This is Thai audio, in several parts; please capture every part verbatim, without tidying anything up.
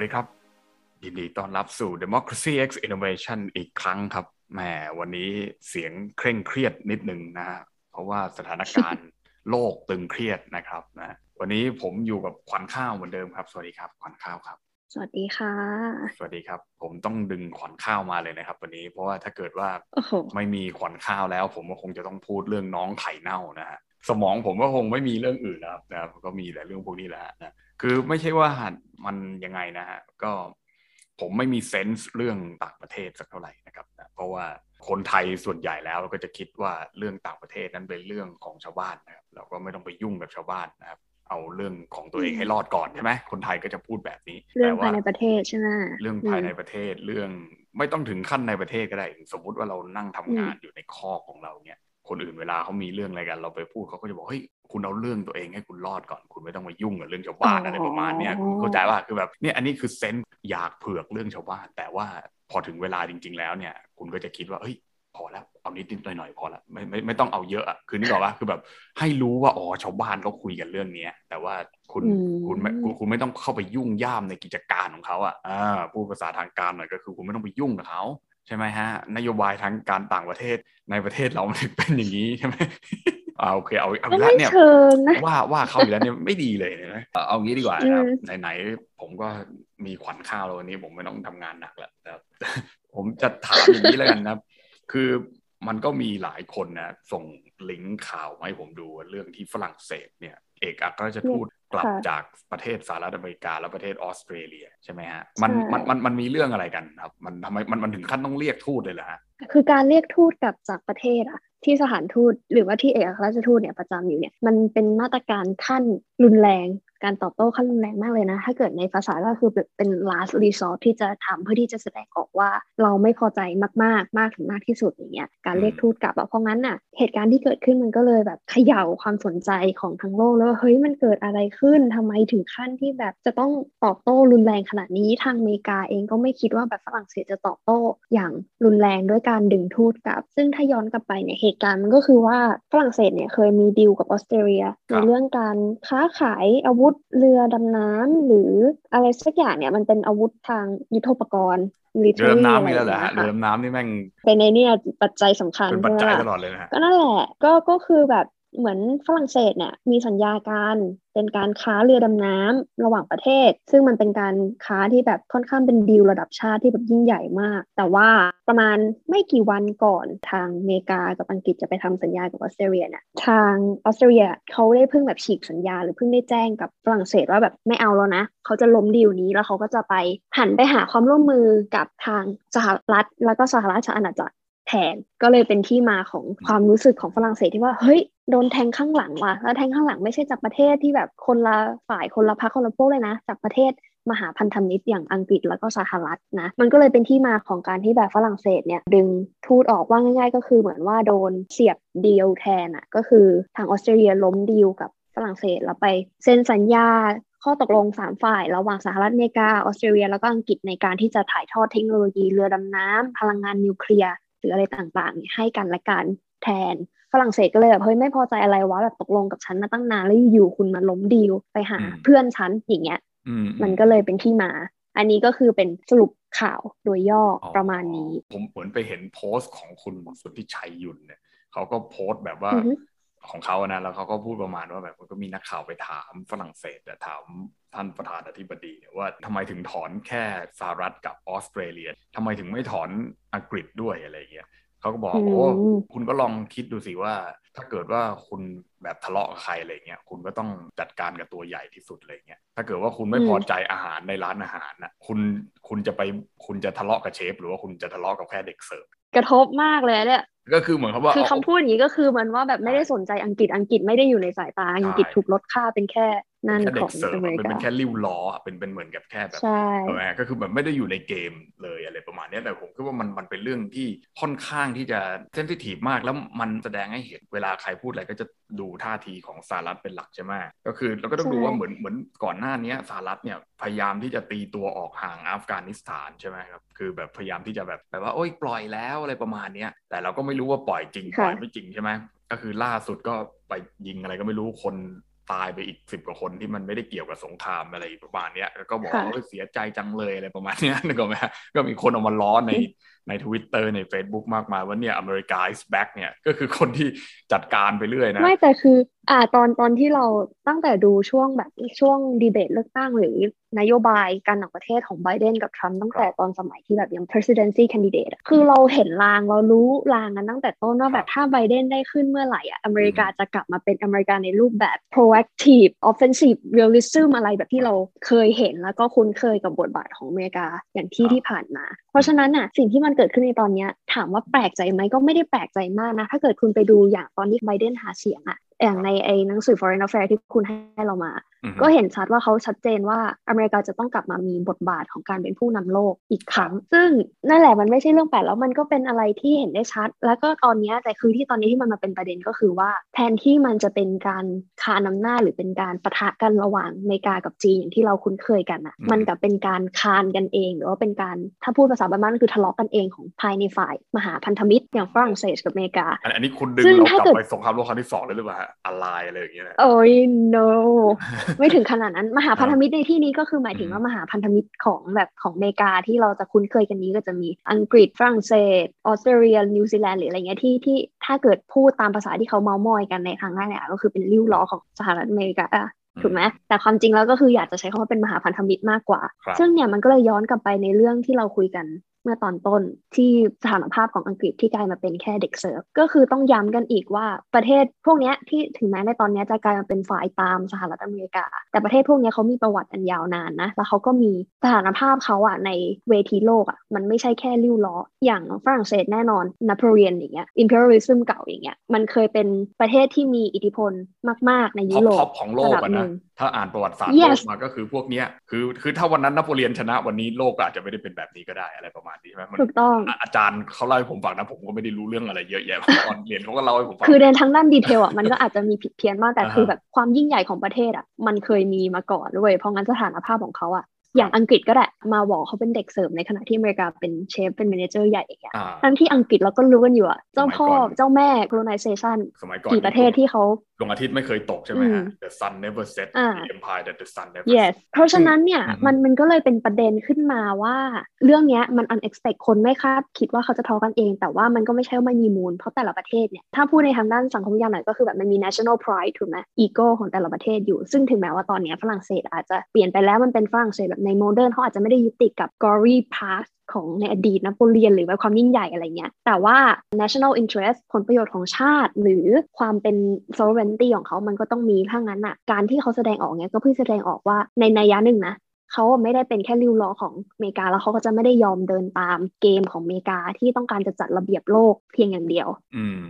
สวัสดีครับยินดีต้อนรับสู่ Democracy X Innovation อีกครั้งครับแหมวันนี้เสียงเคร่งเครียดนิดนึงนะเพราะว่าสถานการณ์โลกตึงเครียดนะครับนะวันนี้ผมอยู่กับขวัญข้าวเหมือนเดิมครับสวัสดีครับขวัญข้าวครับสวัสดีค่ะสวัสดีครับผมต้องดึงขวัญข้าวมาเลยนะครับวันนี้เพราะว่าถ้าเกิดว่า oh. ไม่มีขวัญข้าวแล้วผมก็คงจะต้องพูดเรื่องน้องไข่เน่านะฮะสมองผมก็คงไม่มีเรื่องอื่นแล้วนะก็มีแต่เรื่องพวกนี้แหละนะคือไม่ใช่ว่ามันยังไงนะฮะก็ผมไม่มีเซนส์เรื่องต่างประเทศสักเท่าไหร่นะครับนะเพราะว่าคนไทยส่วนใหญ่แล้วก็จะคิดว่าเรื่องต่างประเทศนั้นเป็นเรื่องของชาวบ้านนะครับเราก็ไม่ต้องไปยุ่งกับชาวบ้านนะครับเอาเรื่องของตัวเองให้รอดก่อนใช่ไหมคนไทยก็จะพูดแบบนี้เรื่องภายในประเทศใช่ไหมเรื่องภายในประเทศเรื่องไม่ต้องถึงขั้นในประเทศก็ได้สมมติว่าเรานั่งทำงานอยู่ในคอกของเราเนี่ยคนอื่นเวลาเขามีเรื่องอะไรกันเราไปพูดเขาก็จะบอกเฮ้ยคุณเอาเรื่องตัวเองให้คุณรอดก่อนคุณไม่ต้องมายุ่งกับเรื่องชาวบ้านอะไรประมาณนี้เข้าใจว่าคือแบบเนี่ยอันนี้คือเซนส์อยากเผือกเรื่องชาวบ้านแต่ว่าพอถึงเวลาจริงๆแล้วเนี่ยคุณก็จะคิดว่าเฮ้ยพอแล้วเอานิดนิดหน่อยหน่อยพอแล้วไม่ไม่ไม่ต้องเอาเยอะอ่ะคือนี่บอกว่าคือแบบให้รู้ว่าอ๋อชาวบ้านเขาคุยกันเรื่องนี้แต่ว่าคุณคุณไม่คุณไม่ต้องเข้าไปยุ่งย่ามในกิจการของเขาอ่ะอ่าพูดภาษาทางการหน่อยก็คือคุณไม่ต้องไปยุ่งกับเขาใช่ไหมฮะนโยบายทางการต่างประเทศในประเทศเราถึงเป็นอย่างนี้ใช่ไหมอ่าโอเคเอาเอาแล้วเนี่ยว่าว่าเขาอยู่แล้วเนี่ยไม่ดีเลยนะเอางี้ดีกว่านะครับไหนๆผมก็มีขวัญข้าวแล้ววันนี้ผมไม่ต้องทำงานหนักแล้วผมจะถามอย่างนี้แล้วกันนะคือมันก็มีหลายคนนะส่งลิงก์ข่าวมาให้ผมดูเรื่องที่ฝรั่งเศสเนี่ยเอกอัครราชทูตกลับจากประเทศสหรัฐอเมริกาและประเทศออสเตรเลียใช่ไหมฮะมันมันมันมันมีเรื่องอะไรกันครับมันทำไมมันมันถึงขั้นต้องเรียกทูตเลยเหรอฮะคือการเรียกทูตกลับจากประเทศอะที่สถานทูตหรือว่าที่เอกอัครราชทูตเนี่ยประจำอยู่เนี่ยมันเป็นมาตรการขั้นรุนแรงการตอบโต้ขั้นรุนแรงมากเลยนะถ้าเกิดในภาษาก็คือเป็น last resort ที่จะทำเพื่อที่จะแสดงออกว่าเราไม่พอใจมากมากมากถึงมากที่สุดอย่างเงี้ยการเรียกทูตกลับเพราะงั้นน่ะเหตุการณ์ที่เกิดขึ้นมันก็เลยแบบเขย่าความสนใจของทั้งโลกแล้วว่าเฮ้ยมันเกิดอะไรขึ้นทำไมถึงขั้นที่แบบจะต้องตอบโต้รุนแรงขนาดนี้ทางอเมริกาเองก็ไม่คิดว่าแบบฝรั่งเศสจะตอบโต้อย่างรุนแรงด้วยการดึงทูตกลับซึ่งถ้าย้อนกลับไปเนี่ยเหตุการณ์มันก็คือว่าฝรั่งเศสเนี่ยเคยมีดีลกับออสเตรเลียในเรื่องการค้าขายอาวุธเรือดำน้ำหรืออะไรสักอย่างเนี่ยมันเป็นอาวุธทางยุทโธปกรณ์เรือดำน้ำนี่แล้วเหรอฮะเรือดำน้ำนี่แม่งเป็นในเนี่ยปัจจัยสำคัญเป็นปัจจัยตลอดเลยนะก็นั่นแหละก็ก็คือแบบเหมือนฝรั่งเศสเนี่ยมีสัญญาการเป็นการค้าเรือดำน้ำระหว่างประเทศซึ่งมันเป็นการค้าที่แบบค่อนข้างเป็นดีลระดับชาติที่แบบยิ่งใหญ่มากแต่ว่าประมาณไม่กี่วันก่อนทางอเมริกากับอังกฤษจะไปทำสัญญากับออสเตรเลียเนี่ยทางออสเตรเลียเขาได้เพิ่งแบบฉีกสัญญาหรือเพิ่งได้แจ้งกับฝรั่งเศสว่าแบบไม่เอาแล้วนะเขาจะล้มดีลนี้แล้วเขาก็จะไปหันไปหาความร่วมมือกับทางสหรัฐแล้วก็สหราชอาณาจักรแทนก็เลยเป็นที่มาของความรู้สึกของฝรั่งเศสที่ว่าเฮ้ยโดนแทงข้างหลังว่ะแล้วแทงข้างหลังไม่ใช่จากประเทศที่แบบคนละฝ่ายคนละพรรคคนละพวกเลยนะจากประเทศมหาพันธมิตรอย่างอังกฤษแล้วก็สหรัฐนะมันก็เลยเป็นที่มาของการที่แบบฝรั่งเศสเนี่ยดึงทูตออกว่าง่ายๆก็คือเหมือนว่าโดนเสียบดีลแทนอ่ะก็คือทางออสเตรเลียล้มดีลกับฝรั่งเศสแล้วไปเซ็นสัญญาข้อตกลงสามฝ่ายระหว่างสหรัฐอเมริกาออสเตรเลียแล้วก็อังกฤษในการที่จะถ่ายทอดเทคโนโลยีเรือดำน้ำพลังงานนิวเคลียร์หรืออะไรต่างๆให้กันและกันแทนฝรั่งเศสก็เลยแบบเฮ้ยไม่พอใจอะไรวะแบบตกลงกับฉันมาตั้งนานแล้วอยู่คุณมาล้มดีลไปหาเพื่อนฉันอย่างเงี้ยมันก็เลยเป็นที่มาอันนี้ก็คือเป็นสรุปข่าวโดยย่อประมาณนี้ผมเหมือนไปเห็นโพสต์ของคุณสุทธิชัยยุนเนี่ยเขาก็โพสต์แบบว่าของเขานะแล้วเขาก็พูดประมาณว่าแบบมันก็มีนักข่าวไปถามฝรั่งเศสแต่ถามท่านประธานาธิบดีเนี่ยว่าทำไมถึงถอนแค่สหรัฐกับออสเตรเลียทำไมถึงไม่ถอนอังกฤษด้วยอะไรเงี้ยเขาก็บอกโอ้คุณก็ลองคิดดูสิว่าถ้าเกิดว่าคุณแบบทะเลาะกับใครอะไรเงี้ยคุณก็ต้องจัดการกับตัวใหญ่ที่สุดอะไรเงี้ยถ้าเกิดว่าคุณไม่พอใจอาหารในร้านอาหารนะคุณคุณจะไปคุณจะทะเลาะกับเชฟหรือว่าคุณจะทะเลาะกับแค่เด็กเสิร์ฟกระทบมากเลยเนี่ยก็คือเหมือนเขาว่าคือคำพูดอย่างนี้ก็คือมันว่าแบบไม่ได้สนใจอังกฤษอังกฤษไม่ได้อยู่ในสายตาอังกฤษถูกลดค่าเป็นแค่นั่นของอเมริกาเป็นแค่ริ้วล้อเป็นเป็นเหมือนกับแค่แบบใช่ไหมก็คือแบบไม่ได้อยู่ในเกมเลยอะไรประมาณนี้แต่ผมคิดว่ามันมันเป็นเรื่องที่ค่อนข้างที่จะเซนซิทีฟมากแล้วมันแสดงให้เห็นเวลาใครพูดอะไรก็จะดูท่าทีของสหรัฐเป็นหลักใช่ไหมก็คือเราก็ต้องดูว่าเหมือนเหมือนก่อนหน้านี้สหรัฐเนี่ยพยายามที่จะตีตัวออกห่างอัฟกานิสถานใช่ไหมครับคือแบบพยายามที่จะแบบแบบว่าโอ๊ยปล่อยแล้วอะไรประมาณนี้แต่เราก็ไม่รู้ว่าปล่อยจริงปล่อยไม่จริงใช่ไหมก็คือล่าสุดก็ไปยิงอะไรก็ไม่รู้คน ตายไปอีกสิบกว่าคนที่มันไม่ได้เกี่ยวกับสงครามอะไรประมาณนี้แล้วก็บอกว่าเสียใจจังเลยอะไรประมาณนี้นึกออกไหมก็มีคนออกมาล้อในใน Twitter ใน Facebook มากมายว่าเนี่ย America is back เนี่ยก็คือคนที่จัดการไปเรื่อยนะไม่แต่คืออ่าตอนตอนที่เราตั้งแต่ดูช่วงแบบช่วงดีเบตเลือกตั้งหรือนโยบายการต่างประเทศของไบเดนกับทรัมป์ตั้งแต่ตอนสมัยที่แบบยัง presidency candidate คือเราเห็นลางเรารู้ลางกันตั้งแต่ต้นว่าแบบถ้าไบเดนได้ขึ้นเมื่อไหร่อ่ะอเมริกาจะกลับมาเป็นอเมริกาในรูปแบบ proactive offensive realism อะไรแบบที่เราเคยเห็นแล้วก็คุ้นเคยกับบทบาทของอเมริกาอย่างที่ที่ผ่านมาเพราะฉะนั้นน่ะสิ่งที่มันเกิดขึ้นในตอนนี้ถามว่าแปลกใจไหมก็ไม่ได้แปลกใจมากนะถ้าเกิดคุณไปดูอย่างตอนที่ไบเดนหาเสียงอ่ะอย่างในไอ้หนังสือ Foreign Affairs ที่คุณให้เรามา mm-hmm. ก็เห็นชัดว่าเขาชัดเจนว่าอเมริกาจะต้องกลับมามีบทบาทของการเป็นผู้นำโลกอีกครั้งซึ่งนั่นแหละมันไม่ใช่เรื่องแปลกแล้วมันก็เป็นอะไรที่เห็นได้ชัดแล้วก็ตอนนี้แต่คือที่ตอนนี้ที่มันมาเป็นประเด็นก็คือว่าแทนที่มันจะเป็นการคานอำนาจหรือเป็นการปะทะกันระหว่างอเมริกากับจีนอย่างที่เราคุ้นเคยกันอ่ะ mm-hmm. มันกลับเป็นการคานกันเองหรือว่าเป็นการถ้าพูดภาษาบ้านๆก็คือทะเลาะ ก, กันเองของภายในฝ่ายมหาพันธมิตรอย่างฝรั่งเศสกับอเมริกาอันนี้คุณดึงเรากลับไปสงครามโลกครั้งที่สองเลยหรือเปล่าอะไรอะไรอย่างเงี้ยนะโอ้ย no ไม่ถึงขนาดนั้นมหาพันธมิตรในที่นี้ก็คือหมายถึงว่ามหาพันธมิตรของแบบของอเมริกาที่เราจะคุ้นเคยกันนี้ก็จะมีอังกฤษฝรั่งเศสออสเตรเลียนิวซีแลนด์หรืออะไรเงี้ยที่ที่ถ้าเกิดพูดตามภาษาที่เขาเม้ามอยกันในทางนั้นเนี่ยก็คือเป็นริ้วล้อของสหรัฐอเมริกาถูกไหมแต่ความจริงแล้วก็คืออยากจะใช้คำว่าเป็นมหาพันธมิตรมากกว่าซึ่งเนี่ยมันก็เลยย้อนกลับไปในเรื่องที่เราคุยกันเมื่อตอนต้นที่สถานภาพของอังกฤษที่กลายมาเป็นแค่เด็กเสิร์ฟก็คือต้องย้ำกันอีกว่าประเทศพวกนี้ที่ถึงแม้ในตอนนี้จะกลายมาเป็นฝ่ายตามสหรัฐอเมริกาแต่ประเทศพวกนี้เขามีประวัติอันยาวนานนะแล้วเขาก็มีสถานภาพเขาอ่ะในเวทีโลกอ่ะมันไม่ใช่แค่ริ้วล้ออย่างฝรั่งเศสแน่นอนนโปเลียนอย่างเงี้ยอิมพีเรียลิซึมเก่าอย่างเงี้ยมันเคยเป็นประเทศที่มีอิทธิพลมากๆในยุโรปท็อปของโลกอ่ะนะถ้าอ่านประวัติศาสตร์ yes. มาก็คือพวกเนี้ยคือคือถ้าวันนั้นนโปเลียนชนะวันนี้โลกอาจจะไม่ได้เป็นแบบนี้ก็ได้อะไรประมาณนี้ใช่ไหมถูกต้องอาจารย์เขาเล่าให้ผมฟังนะผมก็ไม่ได้รู้เรื่องอะไรเยอะแยะตอนเรียนเขาก็เล่าให้ผมฟังคือในทางด้านดีเทลอ่ะมันก็อาจจะมีผิดเพี้ยนมากแต่คือแบบความยิ่งใหญ่ของประเทศอ่ะมันเคยมีมาก่อนด้วยเพราะงั้นสถานภาพของเขาอ่ะอย่างอังกฤษก็ได้มาบอกเขาเป็นเด็กเสิร์ฟในขณะที่อเมริกาเป็นเชฟเป็นแมเนเจอร์ใหญ่อย่างเงี้ยทั้งที่อังกฤษเราก็รู้กันอยู่อ่ะเจ้าพ่อเจ้าแม่ colonization กี่ประเทศที่เขาดวงอาทิตย์ไม่เคยตกใช่ไหมฮะ The sun never sets the empire that the sun never sets yes เพราะฉะนั้นเนี่ยมันมันก็เลยเป็นประเด็นขึ้นมาว่าเรื่องเนี้ยมัน unexpect คนไม่คาดคิดว่าเขาจะทะเลาะกันเองแต่ว่ามันก็ไม่ใช่ว่าไม่มีมูลเพราะแต่ละประเทศเนี่ยถ้าพูดในทางด้านสังคมวิทยาหน่อยก็คือแบบมันมี national pride ถูกไหม ego ของแต่ละประเทศอยู่ซึ่งถึงแม้ว่าตอนนี้ฝรั่งเศสอาจจะเปลี่ยนไปแล้วมันเป็นฝรั่งเศสแบบในโมเดิร์นเขาอาจจะไม่ได้ยึดติดกับ glory pastของในอดีตนโปเลียนหรือว่าความยิ่งใหญ่อะไรเงี้ยแต่ว่า national interest ผลประโยชน์ของชาติหรือความเป็น sovereignty ของเขามันก็ต้องมีถ้างั้นอ่ะการที่เขาแสดงออกเงี้ยก็เพื่อแสดงออกว่าในนัยยะหนึ่งนะเขาไม่ได้เป็นแค่ริ้วล้อของอเมริกาแล้วเขาก็จะไม่ได้ยอมเดินตามเกมของอเมริกาที่ต้องการจะจัดระเบียบโลกเพียงอย่างเดียว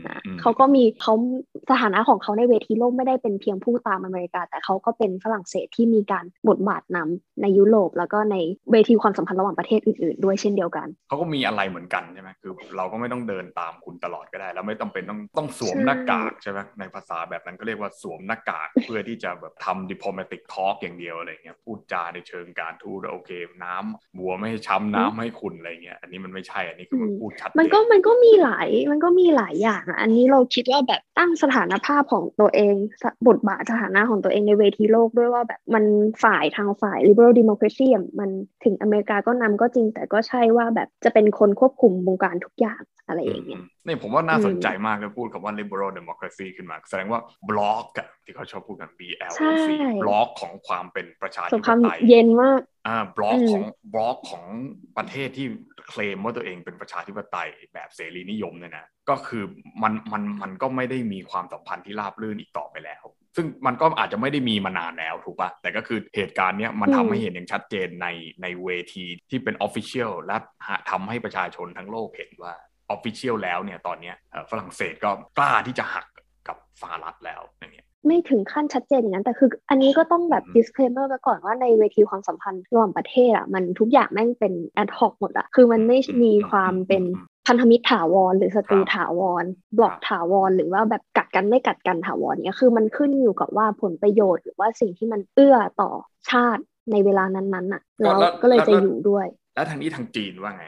นะเขาก็มีเขาสถานะของเขาในเวทีโลกไม่ได้เป็นเพียงผู้ตามอเมริกาแต่เขาก็เป็นฝรั่งเศสที่มีการบทบาทนำในยุโรปแล้วก็ในเวทีความสัมพันธ์ระหว่างประเทศอื่นๆด้วยเช่นเดียวกันเขาก็มีอะไรเหมือนกันใช่ไหมคือเราก็ไม่ต้องเดินตามคุณตลอดก็ได้แล้วไม่จำเป็นต้องต้องสวมหน้ากากใช่ไหมในภาษาแบบนั้นก็เรียกว่าสวมหน้ากาก เพื่อที่จะแบบทำ diplomatic talk อย่างเดียวอะไรเงี้ยพูดจาในเชิงการทูตโอเคน้ำบัวไม่ให้ช้ำน้ำให้ขุ่นอะไรเงี้ยอันนี้มันไม่ใช่อันนี้คือมันพูดชัดมันก็มันก็มีหลายมันก็มีหลายอย่างอ่ะอันนี้เราคิดว่าแบบตั้งสถานภาพของตัวเองบทบาทสถานะของตัวเองในเวทีโลกด้วยว่าแบบมันฝ่ายทางฝ่าย liberal democracy มันถึงอเมริกาก็นำก็จริงแต่ก็ใช่ว่าแบบจะเป็นคนควบคุมวงการทุกอย่างอะไรอย่างเงี้ยนี่ผมว่าน่าสนใจมากเลยพูดคำว่า liberal democracy ขึ้นมาแสดงว่าบล็อกที่เขาชอบพูดกัน บี แอล ซี บล็อกของความเป็นประชาธิปไตยเย็นมากอ่าบล็อกของบล็อกของประเทศที่เคลมว่าตัวเองเป็นประชาธิปไตยแบบเสรีนิยมเนี่ยนะก็คือมันมันมันก็ไม่ได้มีความสัมพันธ์ที่ราบรื่นอีกต่อไปแล้วซึ่งมันก็อาจจะไม่ได้มีมานานแล้วถูกป่ะแต่ก็คือเหตุการณ์เนี้ยมันทำให้เห็นอย่างชัดเจนในในเวทีที่เป็น official และทำให้ประชาชนทั้งโลกเห็นว่าofficial แล้วเนี่ยตอนนี้ฝรั่งเศสก็กล้าที่จะหักกับสหรัฐแล้วอย่างเงี้ยไม่ถึงขั้นชัดเจนอย่างนั้นแต่คืออันนี้ก็ต้องแบบ disclaimer ไปก่อนว่าในเวทีความสัมพันธ์ระหว่างประเทศอ่ะมันทุกอย่างแม่งเป็น ad hoc หมดอ่ะคือมันไม่มีความเป็นพันธมิตรถาวรหรือศัตรูถาวรบล็อกถาวรหรือว่าแบบกัดกันไม่กัดกันถาวรเนี่ยคือมันขึ้นอยู่กับว่าผลประโยชน์หรือว่าสิ่งที่มันเอื้อต่อชาติในเวลานั้นๆน่ะแล้วก็เลยจะอยู่ด้วยแล้วทางนี้ทางจีนว่าไง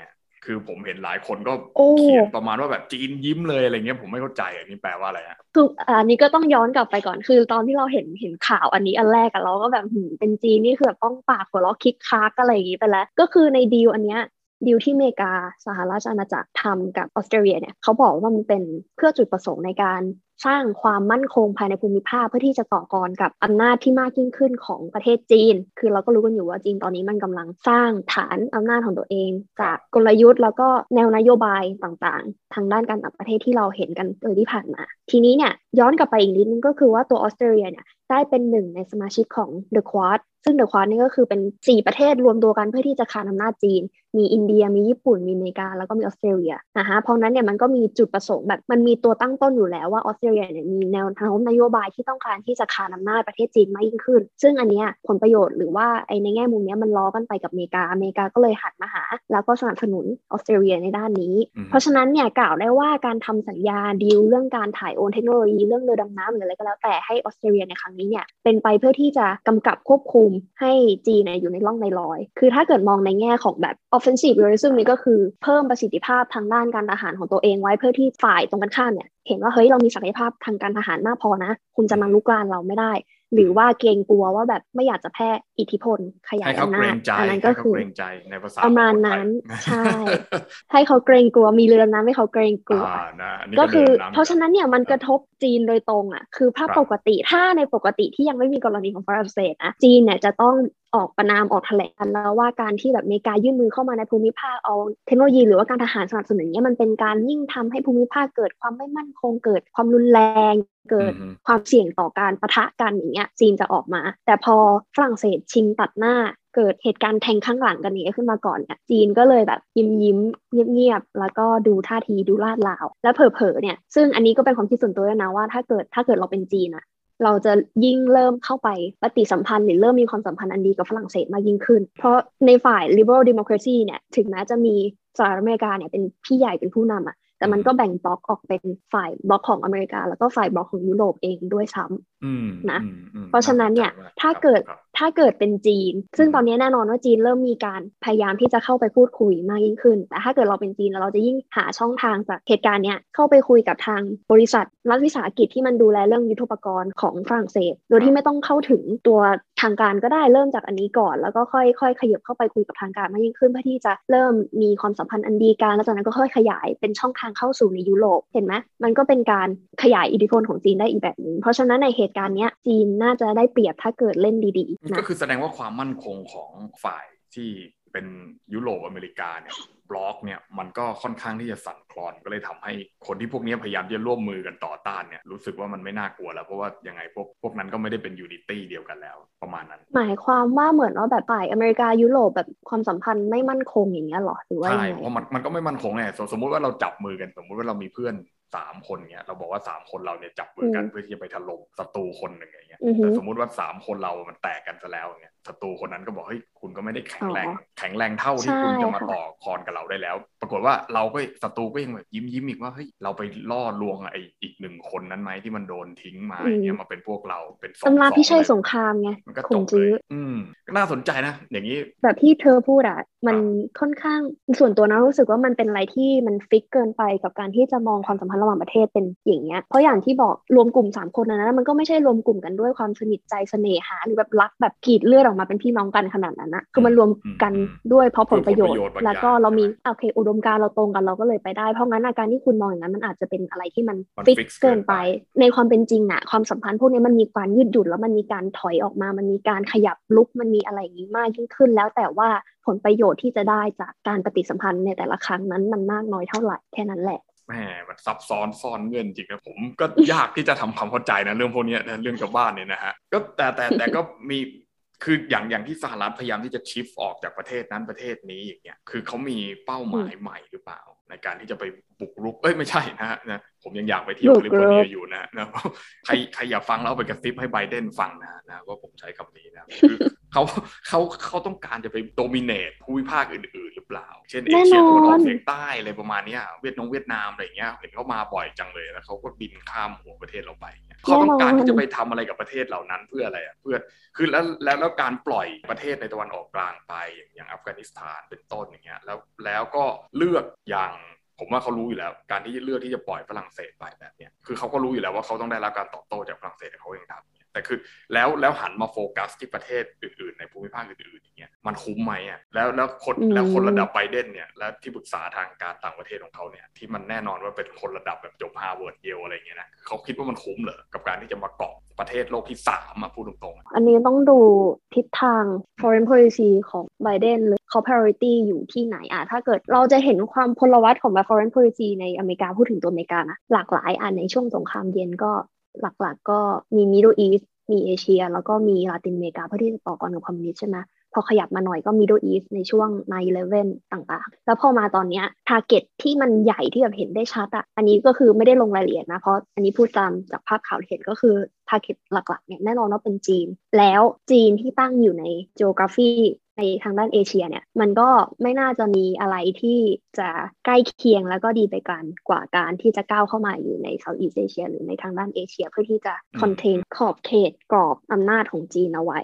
คือผมเห็นหลายคนก็เขียนประมาณว่าแบบจีนยิ้มเลยอะไรเงี้ยผมไม่เข้าใจอันนี้แปลว่าอะไรฮะคืออันนี้ก็ต้องย้อนกลับไปก่อนคือตอนที่เราเห็นเห็นข่าวอันนี้อันแรกอะเราก็แบบหืมเป็นจีนนี่คือแบบป้องปากหัวเราะคิกคักอะไรอย่างงี้ไปแล้วก็คือในดีลอันเนี้ยดีลที่อเมริกาสหราชอาณาจักรทำกับออสเตรเลียเนี่ยเขาบอกว่ามันเป็นเพื่อจุดประสงค์ในการสร้างความมั่นคงภายในภูมิภาคเพื่อที่จะต่อกรกับอำนาจที่มากยิ่งขึ้นของประเทศจีนคือเราก็รู้กันอยู่ว่าจีนตอนนี้มันกำลังสร้างฐานอำนาจของตัวเองจากกลยุทธ์แล้วก็แนวนโยบายต่างๆทางด้านการต่างประเทศที่เราเห็นกันโดยที่ผ่านมาทีนี้เนี่ยย้อนกลับไปอีกนิดนึงก็คือว่าตัวออสเตรเลียเนี่ยได้เป็นหนึ่งในสมาชิกของ The Quad ซึ่ง The Quad นี่ก็คือเป็นสี่ประเทศรวมตัวกันเพื่อที่จะคานอำนาจจีนมีอินเดียมีญี่ปุ่นมีอเมริกาแล้วก็มีออสเตรเลียนะฮะเพราะนั้นเนี่ยมันก็มีจุดประสงค์แบบมันมีตัวตั้งต้นอยู่แล้วว่าออสเตรเลียเนี่ยมีแนวทางนโยบายที่ต้องการที่จะคานอำนาจประเทศจีนมากยิ่งขึ้นซึ่งอันเนี้ยผลประโยชน์หรือว่าไอ้ในแง่มุมเนี้ยมันล้อกันไปกับอเมริกาอเมริกาก็เลยหันมาหาแล้วก็สนับสนุนออสเตรเลียในด้านนี้เพราะฉะนั้นเนี่ยกล่าวได้ว่าการทำสัญญาดีลเรื่องการถ่ายโอนเทคโนโลยีเรื่องเรือดำน้ำหรืออะไรก็แล้วแต่ให้ออสเตรเลียในครั้งนี้เนี่ยเป็นไปเพื่อที่จะกำกับควบคุมให้จีนอยู่ในร่องในรอยคือถ้าเกิดมองในแง่ของแบบ offensive realism นี่ก็คือเพิ่มประสิทธิภาพทางด้านการทหารของตัวเองไว้เพื่อที่ฝ่ายตรงกันข้ามเนี่ยเห็นว่าเฮ้ยเรามีศักยภาพทางการทหารมากพอนะคุณจะมาลุกลานเราไม่ได้หรือว่าเกรงกลัวว่าแบบไม่อยากจะแพร่อิทธิพลขยายอำนาจอันนั้นก็คือเกรงใจในภาษาประมาณนั้นใช่ให้เขาเกรงกลัวมีเรือน้ำให้เขาเกรงกลัวก็คือเพราะฉะนั้นเนี่ยมันกระทบจีนโดยตรงอ่ะคือภาพปกติถ้าในปกติที่ยังไม่มีกรณีของฝรั่งเศสนะจีนเนี่ยจะต้องออกประนามออกแถลงกันแล้วว่าการที่แบบอเมริกายื่นมือเข้ามาในภูมิภาคเอาเทคโนโลยีหรือว่าการทหารสนับสนุนเนี่ยมันเป็นการยิ่งทำให้ภูมิภาคเกิดความไม่มั่นคงเกิดความรุนแรงเกิด mm-hmm. ความเสี่ยงต่อการปะทะกันอย่างเงี้ยจีนจะออกมาแต่พอฝรั่งเศสชิงตัดหน้าเกิดเหตุการณ์แทงข้างหลังกันนี้ขึ้นมาก่อนเนี่ยจีนก็เลยแบบยิ้มๆเงียบๆแล้วก็ดูท่าทีดูลาดลาวและเผลอๆเนี่ยซึ่งอันนี้ก็เป็นความคิดส่วนตัวนะว่าถ้าเกิดถ้าเกิดเราเป็นจีนอะเราจะยิ่งเริ่มเข้าไปปฏิสัมพันธ์หรือเริ่มมีความสัมพันธ์อันดีกับฝรั่งเศสมากยิ่งขึ้นเพราะในฝ่าย liberal democracy เนี่ยถึงแม้จะมีสหรัฐอเมริกาเนี่ยเป็นพี่ใหญ่เป็นผู้นำอะแต่มันก็แบ่งบล็อกออกเป็นฝ่ายบล็อกของอเมริกาแล้วก็ฝ่ายบล็อกของยุโรปเองด้วยซ้ำนะเพราะฉะนั้นเนี่ยถ้าเกิดถ้าเกิดเป็นจีนซึ่งตอนนี้แน่นอนว่าจีนเริ่มมีการพยายามที่จะเข้าไปพูดคุยมากยิ่งขึ้นแต่ถ้าเกิดเราเป็นจีนเราจะยิ่งหาช่องทางจากเหตุการณ์เนี้ยเข้าไปคุยกับทางบริษัทรัฐวิสาหกิจที่มันดูแลเรื่องยุทโธปกรณ์ของฝรั่งเศสโดยที่ไม่ต้องเข้าถึงตัวทางการก็ได้เริ่มจากอันนี้ก่อนแล้วก็ค่อยค่อยขยับเข้าไปคุยกับทางการมากยิ่งขึ้นเพื่อที่จะเริ่มมีความสัมพันธ์อันดีกันแล้วจากนั้นก็ค่อยขยายเป็นช่องทางเข้าสู่ในยุโรปเห็นไหมมันก็เป็นการขยายอิทธิพลของจีนได้อีกแบบนึงเพราะฉะนั้นในเหตุการณ์เนี้ยจีนน่าจะได้เปรียบถ้าเกิดเล่นดีๆก็คือแสดงว่าความมั่นคงของฝ่ายที่เป็นยุโรปอเมริกาเนี่ยบล็อกเนี่ยมันก็ค่อนข้างที่จะสั่นคลอนก็เลยทำให้คนที่พวกนี้พยายามจะร่วมมือกันต่อต้านเนี่ยรู้สึกว่ามันไม่น่ากลัวแล้วเพราะว่ายังไงพวกพวกนั้นก็ไม่ได้เป็นยูนิตี้เดียวกันแล้วประมาณนั้นหมายความว่าเหมือนว่าแบบฝ่ายอเมริกายุโรปแบบความสัมพันธ์ไม่มั่นคงอย่างเงี้ยหรอหรือว่ายังไงใช่เพราะมันมันก็ไม่มั่นคงไงสมมติว่าเราจับมือกันสมมติว่าเรามีเพื่อนสามคนเงี้ยเราบอกว่าสามคนเราเนี่ยจับมือกันเพื่อที่จะไปถล่มศัตรูคนหนึ่งอย่างเงี้ยแต่สมมติว่าสามคนเรามันแตกกันซะแล้วเงี้ยศัตรูคนนั้นก็บอกเฮ้ยคุณก็ไม่ได้แข็งแรงแข็งแรงเท่าที่คุณจะมาต่อคอนกับเราได้แล้วปรากฏว่าเราก็ศัตรูก็ยังแบบยิ้มยิ้มอีกว่าเฮ้ยเราไปล่อลวงไออีกหนึ่งคนนั้นไหมที่มันโดนทิ้งมาเงี้ยมาเป็นพวกเราเป็นตำราพิชัยสงครามไงมันก็จบเลยอืมน่าสนใจนะอย่างนี้แบบที่เธอพูดอะมันค่อนข้างส่วนตัวนะรู้สึกว่ามันเป็นอะไรที่มันฟิกเกินไปกับการที่จะมองความสัมพันธ์ระหว่างประเทศเป็นอย่างเงี้ยเพราะอย่างที่บอกรวมกลุ่มสามคนนั้นมันก็ไม่ใช่รวมกลุ่มกันด้วยความสนิทใจเสน่หาหรือแบบรักแบบกรีดเลือดออกมาเป็นพี่น้องกันขนาดนั้นนะคือมันรวมกันด้วยเพราะผลประโยชน์แล้วก็เรามีโอเคอุดมการเราตรงกันเราก็เลยไปได้เพราะงั้นอาการที่คุณมองอย่างนั้นมันอาจจะเป็นอะไรที่มันฟิกเกินไปในความเป็นจริงอะความสัมพันธ์พวกนี้มันมีการยืดหยุ่นแล้วมันมีการถอยออกมามันมีการขยับลุกมันมีอะไรนี้มากยิ่งขึ้นแล้วแต่ว่าผลประโยชน์ที่จะได้จากการปฏิสัมพันธ์ในแต่ละครั้งนั้นมันมากน้อยเท่าไหร่แค่นั้นแหละแหมมันซับซ้อนซ่อนเงื่อนจริงนะผมก็ยากที่จะทำความเข้าใจนะเรื่องพวกนี้นะเรื่องกับบ้านเนี่ยนะฮะก็แต่แต่แต่ก็มีคืออย่างอย่างที่สหรัฐพยายามที่จะชิฟต์ออกจากประเทศนั้นประเทศนี้อย่างเงี้ยคือเขามีเป้าหมายใหม่หรือเปล่าในการที่จะไปบุกรุกเอ้ยไม่ใช่นะฮะนะผมยังอยากไปเที่ยวแคลิฟอร์เนียอยู่นะนะใครใครอยากฟังแล้วไปกระซิบให้ไบเดนฟังนะนะว่าผมใช้คำนี้นะคือเขาเขาเขาต้องการจะไปโดมิเนตภูมิภาคอื่นๆหรือเป เปล่าเช่นเอเชียตะวันออกเฉียงใต้อะไรประมาณนี้เวียดนามเวียดนามอะไรเงี้ยเห็นเขามาบ่อยจังเลยแล้วเขาก็บินข้ามหัวประเทศเราไปเขาต้องการที่จะไปทำอะไรกับประเทศเหล่านั้นเพื่ออะไรเพื่อคือแล้วแล้วการปล่อยประเทศในตะวันออกกลางไปอย่างอัฟกานิสถานเป็นต้นอย่างเงี้ยแล้วแล้วก็เลือกอย่างผมว่าเขารู้อยู่แล้วการที่เลือกที่จะปล่อยฝรั่งเศสไปแบบเนี้ยคือเขาก็รู้อยู่แล้วว่าเขาต้องได้รับการตอบโต้จากฝรั่งเศสเขาเองครับแต่คือแล้วแล้วหันมาโฟกัสที่ประเทศอื่นๆในภูมิภาคอื่นๆอย่างเงี้ยมันคุ้มไหมอ่ะแล้วแล้วคนแล้วคนระดับไบเดนเนี่ยแล้วที่ปรึกษาทางการต่างประเทศของเขาเนี่ยที่มันแน่นอนว่าเป็นคนระดับแบบจบฮาร์วาร์ดเยลอะไรเงี้ยนะเขาคิดว่ามันคุ้มเหรอกับการที่จะมาเกาะประเทศโลกที่สามอ่ะพูดตรงๆอันนี้ต้องดูทิศทาง foreign policy ของไบเดนเลยเขา priority อยู่ที่ไหนอ่ะถ้าเกิดเราจะเห็นความพลวัตของ foreign policy ในอเมริกาพูดถึงตัวอเมริกานะหลากหลายอันในช่วงสงครามเย็นก็หลักๆก็มี Middle East มีเอเชียแล้วก็มีลาตินอเมริกาเพื่อที่จะต่อกรกับคอมมิวนิสต์ใช่ไหมพอขยับมาหน่อยก็ Middle East ในช่วง ไนน์ อิเลฟเว่น ต่างๆแล้วพอมาตอนเนี้ย target ที่มันใหญ่ที่แบบเห็นได้ชัดอ่ะอันนี้ก็คือไม่ได้ลงรายละเอียดนะเพราะอันนี้พูดตามจากภาพข่าวที่เห็นก็คือ target หลักๆเนี่ยแน่นอนว่าเป็นจีนแล้วจีนที่ตั้งอยู่ใน geography ในทางด้านเอเชียเนี่ยมันก็ไม่น่าจะมีอะไรที่จะใกล้เคียงแล้วก็ดีไปกันกว่าการที่จะก้าวเข้ามาอยู่ในเซาท์อีสต์เอเชียหรือในทางด้านเอเชียเพื่อที่จะคอนเทนขอบเขตกรอบอำนาจของจีนเอาไว้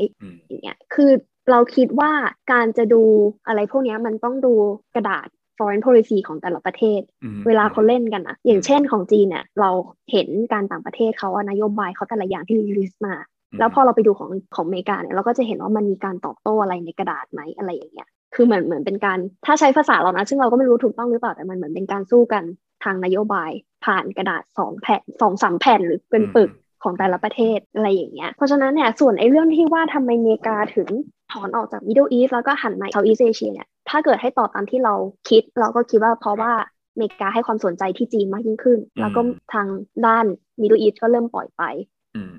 อย่างเงี้ยคือเราคิดว่าการจะดูอะไรพวกนี้มันต้องดูกระดาษ foreign policy ของแต่ละประเทศเวลาเขาเล่นกันนะอย่างเช่นของจีนเนี่ยเราเห็นการต่างประเทศเขานโยบายเขาแต่ละอย่างที่ลิสต์มาแล้วพอเราไปดูของของอเมริกาเนี่ยเราก็จะเห็นว่ามันมีการตอบโต้อะไรในกระดาษไหมอะไรอย่างเงี้ยคือเหมือนเหมือนเป็นการถ้าใช้ภาษาเรานะซึ่งเราก็ไม่รู้ถูกต้องหรือเปล่าแต่มันเหมือนเป็นการสู้กันทางนโยบายผ่านกระดาษสองแผ่น สองถึงสาม แผ่นหรือเป็นปึกของแต่ละประเทศอะไรอย่างเงี้ยเพราะฉะนั้นเนี่ยส่วนไอ้เรื่องที่ว่าทำไมอเมริกาถึงถอนออกจาก Middle East แล้วก็หันมา Southeast Asia เนี่ยถ้าเกิดให้ตอบตามที่เราคิดเราก็คิดว่าเพราะว่าอเมริกาให้ความสนใจที่จีนมากยิ่งขึ้นแล้วก็ทางด้าน Middle East ก็เริ่มปล่อยไป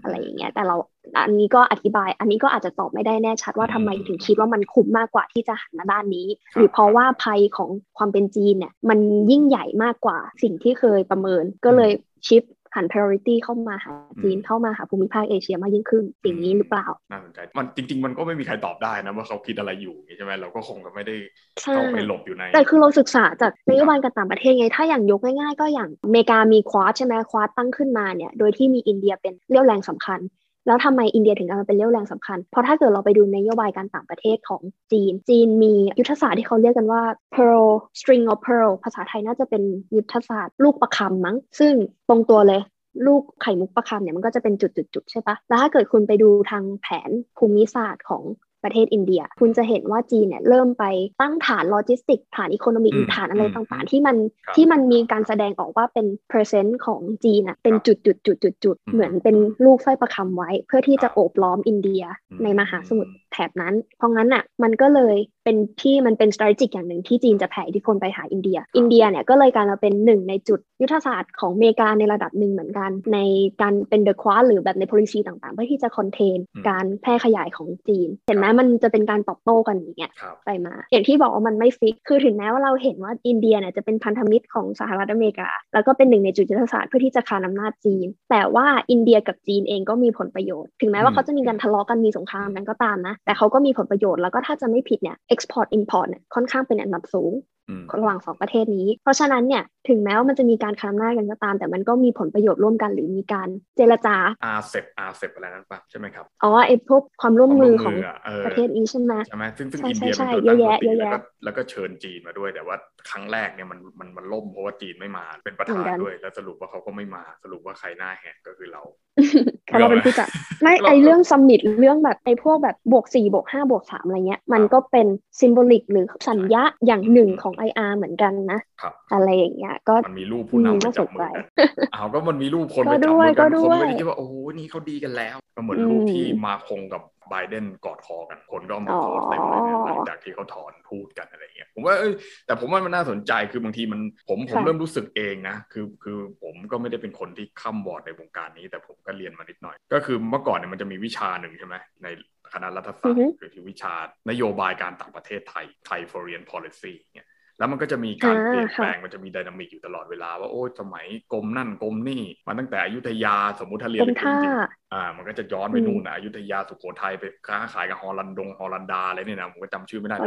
อะไรอย่างเงี้ยแต่เราอันนี้ก็อธิบายอันนี้ก็อาจจะตอบไม่ได้แน่ชัดว่าทำไมถึงคิดว่ามันคุ้มมากกว่าที่จะหันมาด้านนี้หรือเพราะว่าภัยของความเป็นจีนเนี่ยมันยิ่งใหญ่มากกว่าสิ่งที่เคยประเมินก็เลยชิฟหัน priority เข้ามาหาจีนเข้ามาหาภูมิภาคเอเชียมากยิ่งขึ้นสิ่งนี้หรือเปล่าน่าสนใจมันจริงๆมันก็ไม่มีใครตอบได้นะว่าเขาคิดอะไรอยู่ใช่ไหมเราก็คงจะไม่ได้เข้าไปหลบอยู่ในแต่คือเราศึกษาจากนโยบายการต่างประเทศไงถ้าอย่างยกง่ายๆก็อย่างอเมริกามี Quad ใช่ไหม Quad ตั้งขึ้นมาเนี่ยโดยที่มีอินเดียเป็นเรี่ยวแรงสำคัญแล้วทำไมอินเดียถึงเอามาเป็นเรี่ยวแรงสำคัญเพราะถ้าเกิดเราไปดูนโยบายการต่างประเทศของจีนจีนมียุทธศาสตร์ที่เขาเรียกกันว่า Pearl String of Pearl ภาษาไทยน่าจะเป็นยุทธศาสตร์ลูกประคำมั้งซึ่งตรงตัวเลยลูกไข่มุกประคำเนี่ยมันก็จะเป็นจุดๆๆใช่ปะแล้วถ้าเกิดคุณไปดูทางแผนภูมิศาสตร์ของประเทศอินเดียคุณจะเห็นว่าจีนเนี่ยเริ่มไปตั้งฐานโลจิสติกฐานอีโคโนมิกฐานอะไรต่างๆที่มันที่มันมีการแสดงออกว่าเป็นเปอร์เซ็นต์ของจีนน่ะเป็นจุดๆๆๆเหมือนเป็นลูกไส้ประคำไว้เพื่อที่จะโอบล้อมอินเดียในมหาสมุทรแถบนั้นเพราะงั้นน่ะมันก็เลยเป็นที่มันเป็น strategic อย่างหนึ่งที่จีนจะแผ่อิทธิพลไปหาอินเดียอินเดียเนี่ยก็เลยการมาเป็นหนึ่งในจุดยุทธศาสตร์ของอเมริกาในระดับหนึ่งเหมือนกันในการเป็น the quad หรือแบบใน policy ต่างๆเพื่อที่จะ contain การแพร่ขยายของจีนเห็นไหมมันจะเป็นการตอบโต้กันอย่างเงี้ยไปมาอย่างที่บอกว่ามันไม่ฟิกคือถึงแม้ว่าเราเห็นว่าอินเดียเนี่ยจะเป็นพันธมิตรของสหรัฐอเมริกาแล้วก็เป็นหนึ่งในจุดยุทธศาสตร์เพื่อที่จะคานอำนาจจีนแต่ว่าอินเดียกับจีนเองก็มีผลประโยชน์ถึงแม้ว่าเขาจะมีการทะเลาะกันมีสงครามกันก็ตามนะแต่เขาก็มีผลประโยชน์แล้วก็ถ้าจะไม่ผิดเนี่ย export import เนี่ยค่อนข้างเป็นอันดับสูงระหว่างสองประเทศนี้เพราะฉะนั้นเนี่ยถึงแม้ว่ามันจะมีการคานอำนาจกันก็ตามแต่มันก็มีผลประโยชน์ร่วมกันหรือมีการเจรจา อาร์ ซี อี พี อาร์ ซี อี พี อะไรนั่นป่ะใช่ไหมครับอ๋อไอ้พวกความร่วมมือของประเทศนี้ใช่ไหมใช่ไหมซึ่งอินเดียเป็นตัวตั้งตัวตีแล้วก็แล้วก็เชิญจีนมาด้วยแต่ว่าครั้งแรกเนี่ยมันมันมันล่มเพราะว่าจีนไม่มาเป็นประธานด้วยแล้วสรุปว่าเขาก็ไม่มาสรุปว่าใครหน้าแหกก็คือเราเราเป็นผู้จัดไม่ไอเรื่องซัมมิตเรื่องแบบไอพวกแบบบวกสี่บวกห้าบวกสามอะไรเงี้ยมันก็เป็นซิมโบลิกหรือสัญญาอย่างหนึ่งของ ไอ อาร์ เหมือนกันนะอะไรอย่างเงี้ยก็มันมีรูปผู้นำมาจับมือกันเอาก็มันมีรูปคนไปจับมือกันคนไม่คิดว่าโอ้โหนี่เขาดีกันแล้วก็เหมือนรูปที่มาคงกับไบเดนกอดคอกันคนก็มาโพสต์เต็มเลยหลังจากที่เขาถอนพูดกันอะไรเงี้ยผมว่าแต่ผมว่ามันน่าสนใจคือบางทีมันผมผมเริ่มรู้สึกเองนะคือคือผมก็ไม่ได้เป็นคนที่ข้ามบอร์ดในวงการนี้แต่ผมก็เรียนมานิดหน่อยก็คือเมื่อก่อนเนี่ยมันจะมีวิชาหนึ่งใช่ไหมในคณะรัฐศาสตร์คือวิชานโยบายการต่างประเทศไทยไทย Foreign Policy เนี่ย แล้วมันก็จะมีการเปลี่ยนแปลงมันจะมีไดนามิกอยู่ตลอดเวลาว่าโอ้สมัยกรมนั่นกรมนี่มาตั้งแต่อยุธยาสมมุติถ้าเรียนจริงๆอ่ามันก็จะย้อนไปนู่นนะอยุธยาสุโขทัยไปค้าขายกับฮอลันดงฮอลันดาอะไรเนี่ยนะผมก็จำชื่อไม่ได้แ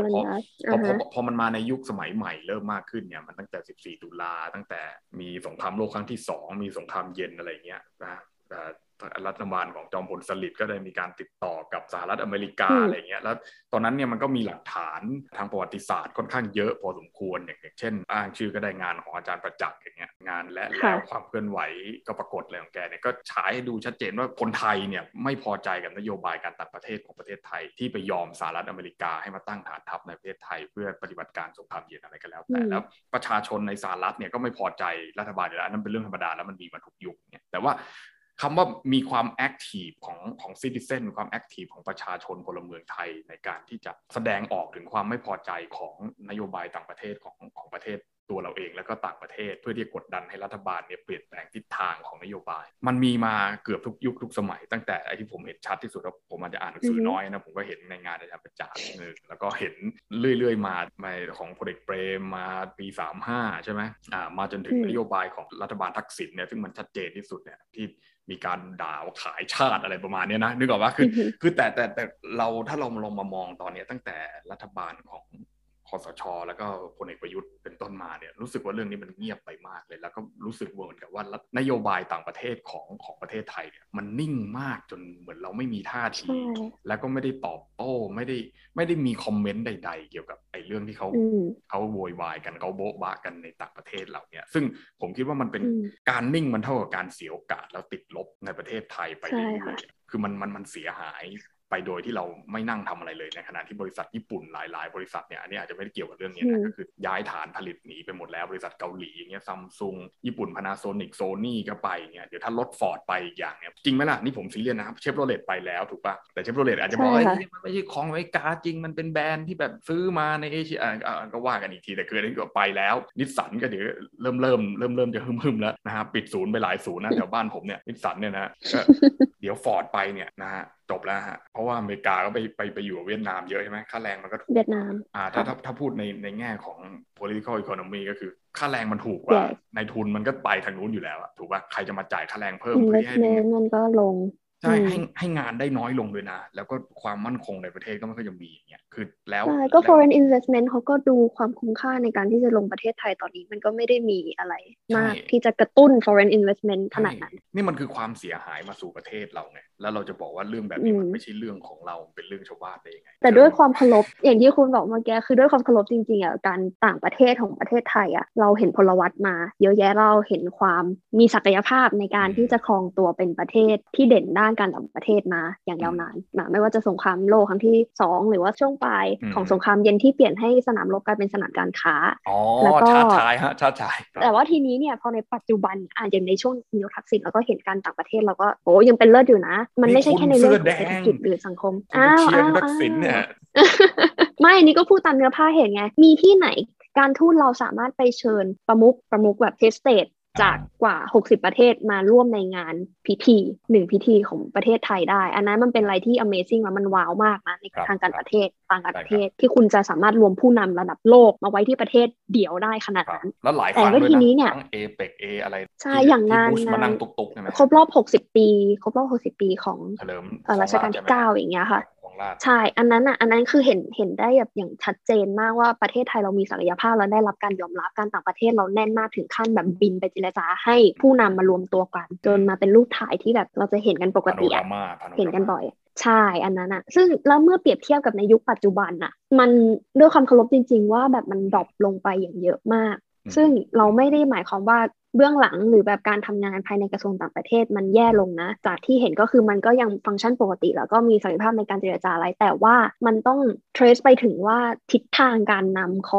ต่พอพอมันมาในยุคสมัยใหม่เริ่มมากขึ้นเนี่ยมันตั้งแต่สิบสี่ตุลาตั้งแต่มีสงครามโลกครั้งที่สองมีสงครามเย็นอะไรเงี้ยนะรัฐบาลของจอมพลสฤษดิ์ก็ได้มีการติดต่อกับสหรัฐอเมริกาอะไรเงี้ยแล้วตอนนั้นเนี่ยมันก็มีหลักฐานทางประวัติศาสตร์ค่อนข้างเยอะพอสมควรอย่างเช่นอ้างชื่อก็ได้งานของอาจารย์ประจักษ์อย่างเงี้ยงานและแล้วความเคลื่อนไหวก็ปรากฏเลยของแกเนี่ยก็ฉายให้ดูชัดเจนว่าคนไทยเนี่ยไม่พอใจกับนโยบายการต่างประเทศของประเทศไทยที่ไปยอมสหรัฐอเมริกาให้มาตั้งฐานทัพในประเทศไทยเพื่อปฏิบัติการสงครามเย็นอะไรก็แล้วแต่แล้วประชาชนในสหรัฐเนี่ยก็ไม่พอใจรัฐบาลอยู่แล้วนั่นเป็นเรื่องธรรมดาแล้วมันมีมาทุกยุคเนี่ยแต่ว่าคำว่ามีความแอคทีฟของของซิติเซนความแอคทีฟของประชาชนพลเมืองไทยในการที่จะแสดงออกถึงความไม่พอใจของนโยบายต่างประเทศของของประเทศตัวเราเองแล้วก็ต่างประเทศเพื่อที่จะกดดันให้รัฐบาลเนี่ยเปลี่ยนแปลงทิศทางของนโยบายมันมีมาเกือบทุกยุคทุกสมัยตั้งแต่ไอ้ที่ผมเห็นชัดที่สุดแล้วผมอาจจะอ่านหนังสือน้อยนะผมก็เห็นในงานอาจารย์ประจักษ์นึงแล้วก็เห็นเรื่อยๆมาของพลเอกเปรมมาปีสามสิบห้าใช่ไหมอ่ามาจนถึงนโยบายของรัฐบาลทักษิณเนี่ยซึ่งมันชัดเจนที่สุดเนี่ยที่มีการด่าว่าขายชาติอะไรประมาณนี้นะนึกออกว่าคือ คือแต่แต่แต่เราถ้าเราลองมามองตอนนี้ตั้งแต่รัฐบาลของคสช.แล้วก็พลเอกประยุทธ์เป็นต้นมาเนี่ยรู้สึกว่าเรื่องนี้มันเงียบไปมากเลยแล้วก็รู้สึกเหมือนกับว่านโยบายต่างประเทศของของประเทศไทยเนี่ยมันนิ่งมากจนเหมือนเราไม่มีท่าทีแล้วก็ไม่ได้ตอบโต้ไม่ได้ไม่ได้มีคอมเมนต์ใดๆเกี่ยวกับไอ้เรื่องที่เขาเขาโวยวายกันเขาโบ๊ะบะกันในต่างประเทศเราเนี่ยซึ่งผมคิดว่ามันเป็นการนิ่งมันเท่ากับการเสียโอกาสแล้วติดลบในประเทศไทยไปเรื่อยๆคือมันมันมันเสียหายไปโดยที่เราไม่นั่งทำอะไรเลยในขณะที่บริษัทญี่ปุ่นหลายๆบริษัทเนี่ยอันนี้อาจจะไม่ได้เกี่ยวกับเรื่องนี้นะก็คือย้ายฐานผลิตหนีไปหมดแล้วบริษัทเกาหลีอย่างเงี้ยซัมซุงญี่ปุ่นพานาโซนิกโซนี่ก็ไปเนี่ยเดี๋ยวถ้ารถฟอร์ดไปอย่างเนี่ยจริงไหมล่ะนี่ผมซีเรียสนะครับเชฟโรเลตไปแล้วถูกป่ะแต่เชฟโรเลตอาจจะบอกว่ามันไม่ใช่ของอเมริกาจริงมันเป็นแบรนด์ที่แบบซื้อมาในเอเชียก็ว่ากันอีกทีแต่คืออันนี้ก็ไปแล้วนิสสันก็เดี๋ยวเริ่มเริ่มเริ่มเริ่มจะฮึ่มๆแล้วนะฮะปิดศูนย์ไปหลายศูนย์นะแถวบ้านผมเนี่ยนิสสันเนี่ยนะเดี๋ยวฟอร์ดไปเนี่ยนะฮะจบแล้วฮะเพราะว่าอเมริกาก็ไปไปไปอยู่เวียดนามเยอะใช่ไหมค่าแรงมันก็ถูกเวียดนามอ่าถ้าถ้าถ้าพูดในในแง่ของ political economy ก็คือค่าแรงมันถูกกว่าในทุนมันก็ไปทางนู้นอยู่แล้วอะถูกป่ะใครจะมาจ่ายค่าแรงเพิ่มเพื่อให้มันก็ลงใช่ให้ให้งานได้น้อยลงด้วยนะแล้วก็ความมั่นคงในประเทศก็ไม่ค่อยจะมีอย่างเงี้ยคือแล้วก็ foreign investment เขาก็ดูความคุ้มค่าในการที่จะลงประเทศไทยตอนนี้มันก็ไม่ได้มีอะไรมากที่จะกระตุ้น foreign investment ขนาดนั้นนี่มันคือความเสียหายมาสู่ประเทศเราไงแล้วเราจะบอกว่าเรื่องแบบนี้มันไม่ใช่เรื่องของเราเป็นเรื่องชาวบ้านได้ยังไงแต่ด้วยความเคารพอย่างที่คุณบอกเมื่อกี้คือด้วยความเคารพจริงๆอ่ะการต่างประเทศของประเทศไทยอ่ะเราเห็นพลวัตมาเยอะแยะเราเห็นความมีศักยภาพในการที่จะครองตัวเป็นประเทศที่เด่นด้านการต่างประเทศมาอย่างยาวนานนะไม่ว่าจะสงครามโลกครั้งที่สองหรือว่าช่วงปลายของสงครามเย็นที่เปลี่ยนให้สนามรบกลายเป็นสนามการค้าแล้วก็ชาติชายฮะชาติชายแต่ว่าทีนี้เนี่ยพอในปัจจุบันอ่ะอย่างในช่วงนายกทักษิณเราก็เห็นการต่างประเทศเราก็โอ้ยังเป็นเลิศอยู่นะมันไม่ใช่แค่ในเรื่องของเศรษฐกิจหรือสังคมอ้าวอ้าวทักษิณเนี่ยไม่อันนี้ก็พูดตามเนื้อผ้าเห็นไงมีที่ไหนการทูตเราสามารถไปเชิญประมุขประมุขแบบเฮดสเตทจากกว่าหกสิบประเทศมาร่วมในงานพิธีหนึ่งพิธีของประเทศไทยได้อันนั้นมันเป็นอะไรที่ Amazing แล้วมันว้าวมากนะในทางการประเทศต่างประเทศที่คุณจะสามารถรวมผู้นำระดับโลกมาไว้ที่ประเทศเดียวได้ขนาดนั้นแล้วหลายฝั่งด้วยนะทั้ง เอเปค เออะไรใช่อย่างงานมานั่งตุกๆใช่มั้ยครบรอบหกสิบปีครบรอบหกสิบปีของรัชกาลที่เก้าอย่างเงี้ยค่ะใช่อันนั้นอ่ะอันนั้นคือเห็นเห็นได้แบบอย่างชัดเจนมากว่าประเทศไทยเรามีศักยภาพแล้วได้รับการยอมรับการต่างประเทศเราแน่นมากถึงขั้นแบบบินไปเจรจาให้ผู้นำมารวมตัวกันจนมาเป็นรูปถ่ายที่แบบเราจะเห็นกันปกติเห็นกันบ่อยใช่อันนั้นอ่ะซึ่งแล้วเมื่อเปรียบเทียบกับในยุคปัจจุบันอ่ะมันด้วยความเคารพจริงๆว่าแบบมันดรอปลงไปอย่างเยอะมากซึ่งเราไม่ได้หมายความว่าเบื้องหลังหรือแบบการทำงานภายในกระทรวงต่างประเทศมันแย่ลงนะจากที่เห็นก็คือมันก็ยังฟังก์ชันปกติแล้วก็มีศักยภาพในการเจรจาอะไรแต่ว่ามันต้องเทรสไปถึงว่าทิศทางการนำขอ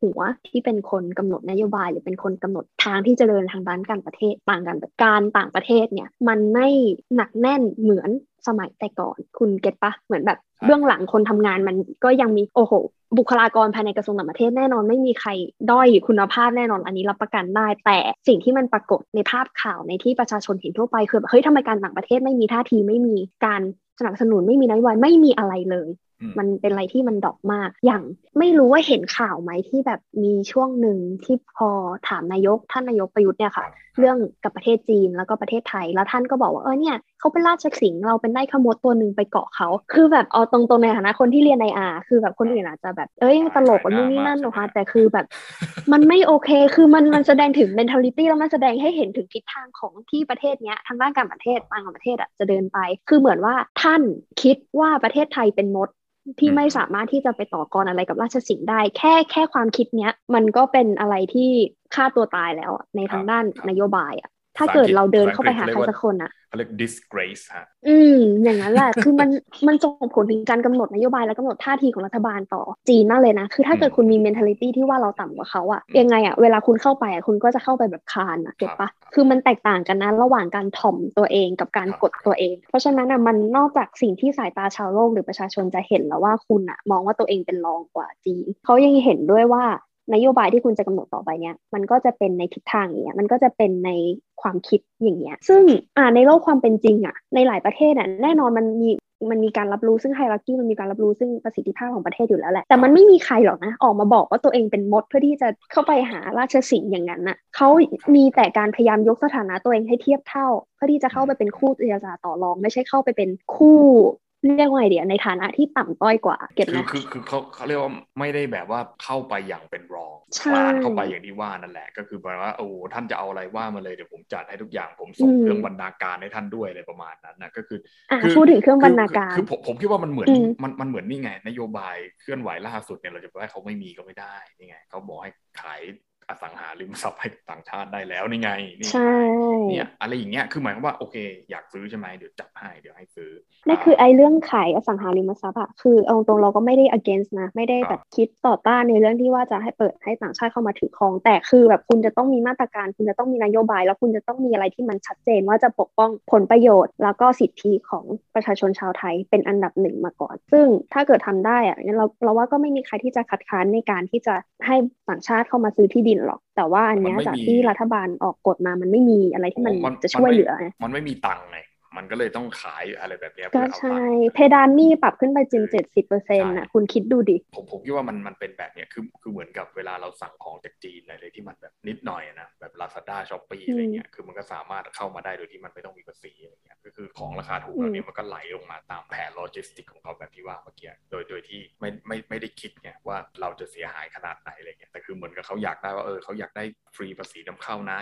งหัวที่เป็นคนกำหนดนโยบายหรือเป็นคนกำหนดทางที่จะเดินทางด้านการประเทศต่างกันการต่างประเทศเนี่ยมันไม่หนักแน่นเหมือนสมัยแต่ก่อนคุณเก็ตปะเหมือนแบบเบื้องหลังคนทำงานมันก็ยังมีโอ้โหบุคลากรภายในกระทรวงต่างประเทศแน่นอนไม่มีใครด้อยคุณภาพแน่นอนอันนี้รับประกันได้แต่สิ่งที่มันปรากฏในภาพข่าวในที่ประชาชนเห็นทั่วไปคือแบบเฮ้ยทำไมการต่างประเทศไม่มีท่าทีไม่มีการสนับสนุนไม่มีนโยบายไม่มีอะไรเลย มันเป็นอะไรที่มันดรอปมากอย่างไม่รู้ว่าเห็นข่าวไหมที่แบบมีช่วงหนึ่งที่พอถามนายกท่านนายกประยุทธ์เนี่ยค่ะเรื่องกับประเทศจีนแล้วก็ประเทศไทยแล้วท่านก็บอกว่าเออเนี่ยเขาเป็นราชสิงห์เราเป็นได้ขโมดตัวหนึ่งไปเกาะเขาคือแบบเอาตรงๆในฐานะคนที่เรียนในอาคือแบบคนอื่นอาจจะแบบเอ้ยตลกนู่นนี่นั่นนะคะแต่คือแบบมันไม่โอเคคือมันมันแสดงถึง mentality แล้วมันแสดงให้เห็นถึงทิศทางของที่ประเทศเนี้ยทางด้านการประเทศต่างประเทศอ่ะจะเดินไปคือเหมือนว่าท่านคิดว่าประเทศไทยเป็นมดที่ไม่สามารถที่จะไปต่อกรอะไรกับราชสิงห์ได้แค่แค่ความคิดเนี้ยมันก็เป็นอะไรที่ฆ่าตัวตายแล้วในทางด้านนโยบายอ่ะถ้าเกิดเราเดินเข้าไปหาใครสักคนอ่ะเขาเรียก disgrace ฮะอืมอย่างนั้นแหละ คือมันมันส่งผลถึงการกำหนดนโยบายและกำหนดท่าทีของรัฐบาลต่อจีนมากเลยนะคือถ้าเกิดคุณมี mentality ที่ว่าเราต่ำกว่าเขาอ่ะยังไงอ่ะเวลาคุณเข้าไปอ่ะคุณก็จะเข้าไปแบบคานอ่ะเก็ตปะคือมันแตกต่างกันนะระหว่างการถ่อมตัวเองกับการกดตัวเองเพราะฉะนั้นอ่ะมันนอกจากสิ่งที่สายตาชาวโลกหรือประชาชนจะเห็นแล้วว่าคุณอ่ะมองว่าตัวเองเป็นรองกว่าจีนเขายังเห็นด้วยว่านโยบายที่คุณจะกำหนดต่อไปเนี้ยมันก็จะเป็นในทิศทางอย่างเงี้ยมันก็จะเป็นในความคิดอย่างเงี้ยซึ่งอ่าในโลกความเป็นจริงอ่ะในหลายประเทศอ่ะแน่นอนมันมีมันมีการรับรู้ซึ่งไฮรักกี้มันมีการรับรู้ซึ่งประสิทธิภาพของประเทศอยู่แล้วแหละแต่มันไม่มีใครหรอกนะออกมาบอกว่าตัวเองเป็นมดเพื่อที่จะเข้าไปหาราชสิงห์อย่างนั้นน่ะเขามีแต่การพยายามยกสถานะตัวเองให้เทียบเท่าเพื่อที่จะเข้าไปเป็นคู่เจรจาต่อรองไม่ใช่เข้าไปเป็นคู่เรียกว่าไงเดี๋ยวในฐานะที่ต่ำต้อยกว่าเก็ตนะคือคือเขาเขาเรียกว่าไม่ได้แบบว่าเข้าไปอย่างเป็นรองคลานเข้าไปอย่างที่ว่านั่นแหละก็คือแปลว่าโอ้ท่านจะเอาอะไรว่ามาเลยเดี๋ยวผมจัดให้ทุกอย่างผมส่งเครื่องบรรณาการให้ท่านด้วยอะไรประมาณนั้นนะก็คือคือพูดถึงเครื่องบรรณาการคือผมผมคิดว่ามันเหมือนมันมันเหมือนนี่ไงนโยบายเคลื่อนไหวล่าสุดเนี่ยเราจะไปให้เขาไม่มีก็ไม่ได้นี่ไงเขาบอกให้ขายอสังหาริมทรัพย์ให้ต่างชาติได้แล้วนี่ไงนี่เนี่ยอะไรอย่างเงี้ยคือหมายความว่าโอเคอยากซื้อใช่ไหมเดี๋ยวจับให้เดี๋ยวให้ซื้อนั่นคือไอ้เรื่องขายอสังหาริมทรัพย์อะคือเอาตรงเราก็ไม่ได้ against นะไม่ได้แบบคิดต่อต้านในเรื่องที่ว่าจะให้เปิดให้ต่างชาติเข้ามาถือครองแต่คือแบบคุณจะต้องมีมาตรการคุณจะต้องมีนโยบายแล้วคุณจะต้องมีอะไรที่มันชัดเจนว่าจะปกป้องผลประโยชน์แล้วก็สิทธิของประชาชนชาวไทยเป็นอันดับหนึ่งมาก่อนซึ่งถ้าเกิดทำได้อะงั้นเราเราว่าก็ไม่มีใครที่จะคัดค้านในการที่จะให้ต่างชาติเข้ามาซื้อที่ดินหรอกแต่ว่าอันเนี้ยจากที่รัฐบาลออกกฎมามันไม่มีอะไรที่มันจะช่วยเหลือมันไม่มีตังค์ไงมันก็เลยต้องขายอะไรแบบนี้ก็ใช่เพดานหนี้ปรับขึ้นไปจริง เจ็ดสิบเปอร์เซ็นต์ น่ะคุณคิดดูดิผมผมคิดว่ามันมันเป็นแบบเนี้ยคือคือเหมือนกับเวลาเราสั่งของจากจีนอะไรที่มันแบบนิดหน่อยนะแบบ Lazada Shopee อะไรเงี้ยคือมันก็สามารถเข้ามาได้โดยที่มันไม่ต้องมีภาษีอะไรเงี้ยก็คือของราคาถูกแบบนี้มันก็ไหลลงมาตามแผนโลจิสติกของเขาแบบที่ว่าเมื่อกี้โดยโดยที่ไม่ไม่ไม่ได้คิดไงว่าเราจะเสียหายขนาดไหนอะไรเงี้ยแต่คือเหมือนกับเขาอยากได้ว่าเออเขาอยากได้ฟรีภาษีนำเข้านะ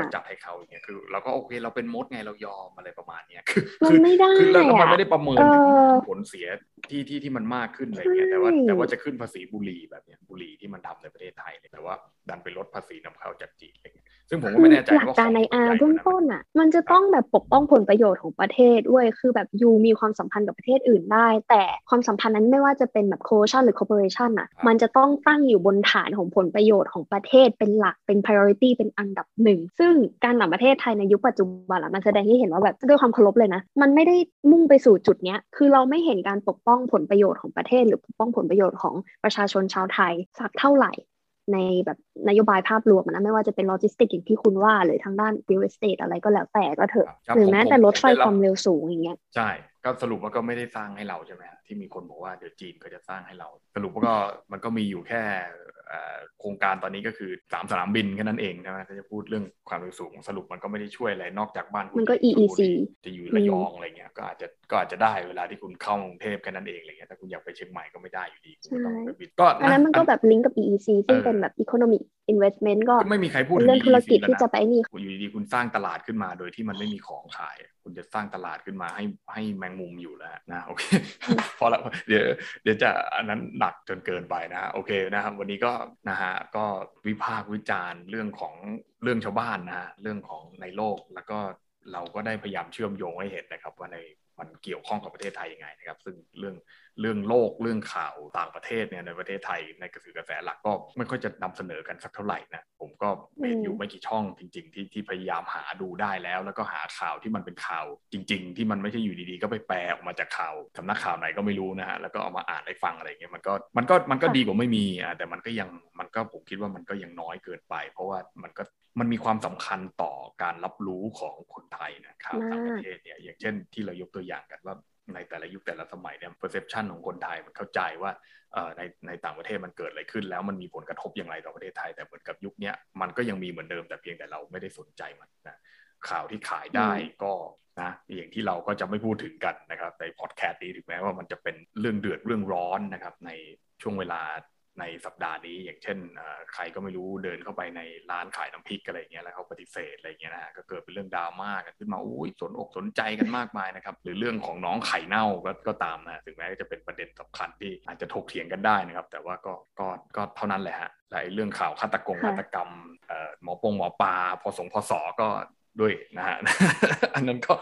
ก็จับให้เขาอย่างเงี้ยคือเราก็โอเคเราเป็นมดไงเรายอมอะไรประมาณมันไม่ได้คือแล้วมันไม่ได้ประเมินผลเสียที่ที่ที่มันมากขึ้นอะไรเงี้ยแต่ว่าแต่ว่าจะขึ้นภาษีบุหรี่แบบเนี้ยบุหรี่ที่มันทำในประเทศไทยแต่ว่าดันไปลดภาษีนำเข้าจากจีนอะไรเงี้ยซึ่งผมก็ไม่แน่ใจว่าหลักการในอาเบื้องต้นอ่ะมันจะต้องแบบปกป้องผลประโยชน์ของประเทศด้วยคือแบบยูมีความสัมพันธ์กับประเทศอื่นได้แต่ความสัมพันธ์นั้นไม่ว่าจะเป็นแบบ coalition หรือ corporation อ่ะมันจะต้องตั้งอยู่บนฐานของผลประโยชน์ของประเทศเป็นหลักเป็น priority เป็นอันดับหนึ่งซึ่งการต่างประเทศไทยในยุคปัจจุบันอ่ะมันแสดงให้เห็นว่าแบบด้วยความเคารพเลยนะมันไม่ได้มุ่งไปสู่จุดเนี้ยคือเราไม่เห็นการปกป้องผลประโยชน์ของประเทศหรือปกป้องผลประโยชน์ของประชาชนชาวไทยสักเท่าไหร่ในแบบนโยบายภาพรวมนะไม่ว่าจะเป็นโลจิสติกอย่างที่คุณว่าหรือทางด้าน real estate อะไรก็แล้วแต่ก็เถอะหรือแม้แต่รถไฟความเร็วสูงอย่างเงี้ยใช่ก็สรุปว่าก็ไม่ได้สร้างให้เราใช่ไหมที่มีคนบอกว่าเดี๋ยวจีนก็จะสร้างให้เราสรุปว่าก็มันก็มีอยู่แค่โครงการตอนนี้ก็คือสามสนามบินแค่นั้นเองนะถ้าจะพูดเรื่องความเร็วสูงสรุปมันก็ไม่ได้ช่วยอะไรนอกจากบ้านคุณมันก็ อี อี ซี จะอยู่ระยองอะไรเงี้ยก็อาจจะก็อาจจะได้เวลาที่คุณเข้ากรุงเทพแค่นั้นเองอะไรเงี้ยแต่คุณอยากไปเชียงใหม่ก็ไม่ได้อยู่ดีก็อันนั้นมันก็แบบลิงก์กับ อี อี ซี ซึ่งเป็นแบบ Economic Investment ก็ไม่มีใครพูดเรื่องธุรกิจที่จะไปนี่อยู่ดีคุณสร้างตลาดขึ้นมาโดยที่มันไม่มีของขายคุณจะสร้างตลาดขึ้นมาให้ให้แมงมุมอยู่แล้วนะโอเคพอละเดี๋ยวเดี๋ยวจะอันนั้นหนักจนเกินไปนะโอเคนะครับวันนี้ก็นะฮะก็วิพากษ์วิจารณ์เรื่องของเรื่องชาวบ้านนะฮะเรื่องของในโลกแล้วก็เราก็ได้พยายามเชื่อมโยงให้เห็นนะครับว่าในมันเกี่ยวข้องกับประเทศไทยยังไงนะครับซึ่งเรื่องเรื่องโลกเรื่องข่าวต่างประเทศเนี่ยในประเทศไทยในกระสือกระแสหลักก็ไม่ค่อยจะนำเสนอกันสักเท่าไหร่นะผมก็มีอยู่ไม่กี่ช่องจริงๆที่ที่พยายามหาดูได้แล้วแล้วก็หาข่าวที่มันเป็นข่าวจริงๆที่มันไม่ใช่อยู่ดีๆก็ไปแปลออกมาจากข่าวสำนักข่าวไหนก็ไม่รู้นะฮะแล้วก็เอามาอ่านให้ฟังอะไรเงี้ยมันก็มันก็มันก็ดีกว่าไม่มีอ่ะแต่มันก็ยังมันก็ผมคิดว่ามันก็ยังน้อยเกินไปเพราะว่ามันก็มันมีความสำคัญต่อการรับรู้ของคนไทยนะข่าวต่างประเทศเนี่ยอย่างเช่นที่เรายกตัวอย่างกันว่า ในแต่ละยุคแต่ละสมัยเนี่ย perception ของคนไทยมันเข้าใจว่าในในต่างประเทศมันเกิดอะไรขึ้นแล้วมันมีผลกระทบอย่างไรต่อประเทศไทยแต่เหมือนกับยุคนี้มันก็ยังมีเหมือนเดิมแต่เพียงแต่เราไม่ได้สนใจมันนะข่าวที่ขายได้ก็นะอย่างที่เราก็จะไม่พูดถึงกันนะครับในพอดแคสต์นี้ถึงแม้ว่ามันจะเป็นเรื่องเดือดเรื่องร้อนนะครับในช่วงเวลาในสัปดาห์นี้อย่างเช่นใครก็ไม่รู้เดินเข้าไปในร้านขายน้ำพริกอะไรอย่างเงี้ยแล้วเขาปฏิเสธอะไรอย่างเงี้ยนะฮะก็เกิดเป็นเรื่องดราม่ากันขึ้นมาอุ้ยสนอกสนใจกันมากมายนะครับหรือเรื่องของน้องไข่เน่าก็ก็ตามนะถึงแม้จะเป็นประเด็นสำคัญที่อาจจะถกเถียงกันได้นะครับแต่ว่าก็ก็ก็เท่านั้นแหละฮะและไอ้เรื่องข่าวฆาตกรรมฆาตกรรมหมอปงหมอปลาพสงพสก็ด้วยนะฮะ อันนั้นก็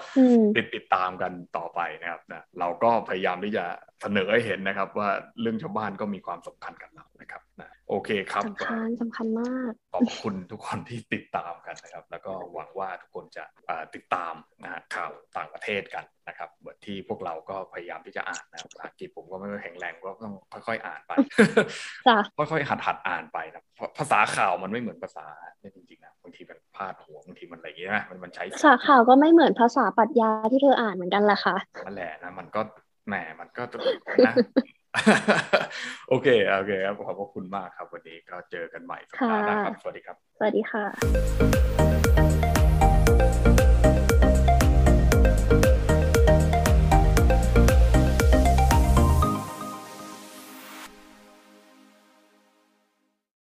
ติดติดตามกันต่อไปนะครับนะเราก็พยายามที่จะเสนอให้เห็นนะครับว่าเรื่องชาวบ้านก็มีความสำคัญกับเรานะครับนะโอเคครับสำคัญสำคัญมากขอบคุณทุกคนที่ติดตามกันนะครับแล้วก็หวังว่าทุกคนจะติดตามนะฮะข่าวต่างประเทศกันนะครับเหมือนที่พวกเราก็พยายามที่จะอ่านนะภาษาอังกฤษผมก็ไม่แข็งแรงก็ต้องค่อยๆอ่านไป ค่อยๆหัดๆอ่านไปนะภาษาข่าวมันไม่เหมือนภาษาเนี่ยจริงๆนะบางทีมันพลาดหัวบางทีมันอะไรอย่างเงี้ยนะมันมันใช้ภาษาข่าวก็ไม่เหมือนภาษาปรัชญาที่เธออ่านเหมือนกันล่ะค่ะนั่นแหละนะมันก็แหมมันก็นะโอเคโอเคครับขอบคุณมากครับวันนี้ก็เจอกันใหม่สัปดาห์หน้าครับสวัสดีครับสวัสดีค่ะ